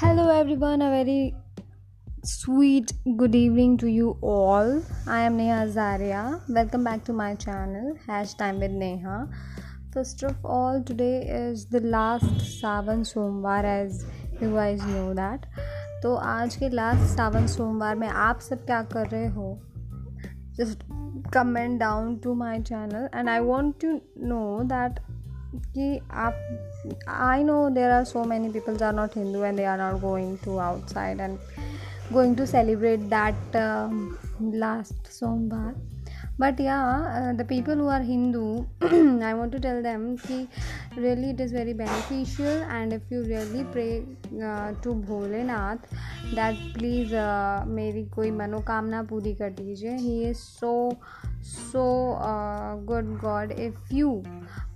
Hello everyone, a very sweet good evening to you all. I am Neha Zaria. Welcome back to my channel #WithNeha. First of all, today is the last Sawan Somvar, as you guys know that. तो आज के last सावन सोमवार में आप सब क्या कर रहे हो? Just comment down to my channel and I want to know that कि आप I know there are so many people who are not Hindu and they are not going to outside and going to celebrate that last Somvar. But yeah, the people who are Hindu, I want to tell them that really it is very beneficial, and if you really pray to Bholenath that please मेरी कोई मनोकामना पूरी कर दीजिए. He is so good God. If you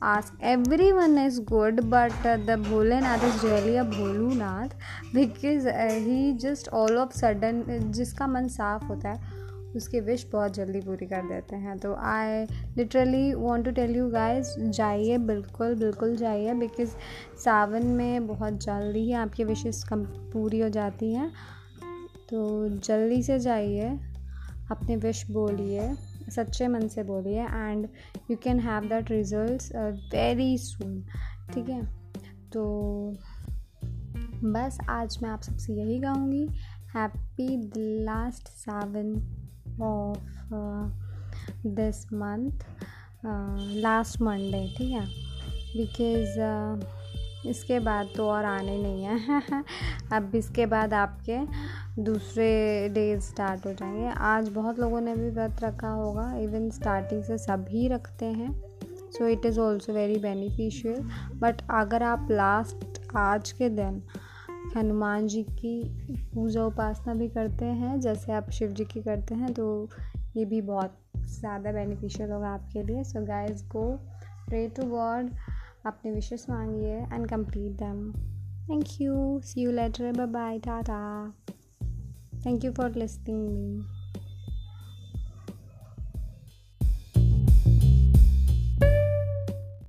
ask, everyone is good, but the Bholenath is really a Bholenath, because he just all of sudden जिसका मन साफ होता है उसके विश बहुत जल्दी पूरी कर देते हैं. तो I literally want to tell you guys, जाइए, बिल्कुल जाइए, बिकॉज सावन में बहुत जल्दी ही आपकी विशेस कम पूरी हो जाती हैं. तो जल्दी से जाइए, अपने विश बोलिए, सच्चे मन से बोलिए, and you can have that results very soon. ठीक है, तो बस आज मैं आप सबसे यही गाऊँगी, happy last Sawan of this month, last Monday. ठीक है, because इसके बाद तो और आने नहीं है. अब इसके बाद आपके दूसरे डेज स्टार्ट हो जाएंगे. आज बहुत लोगों ने भी व्रत रखा होगा, even स्टार्टिंग से सभी रखते हैं. So it is also very beneficial. But अगर आप आज के दिन हनुमान जी की पूजा उपासना भी करते हैं जैसे आप शिव जी की करते हैं, तो ये भी बहुत ज़्यादा बेनिफिशियल होगा आपके लिए. So guys, go pray to God, अपने विशेस मांगिए and complete them. Thank you, see you later, bye bye, tata. Thank you for listening me.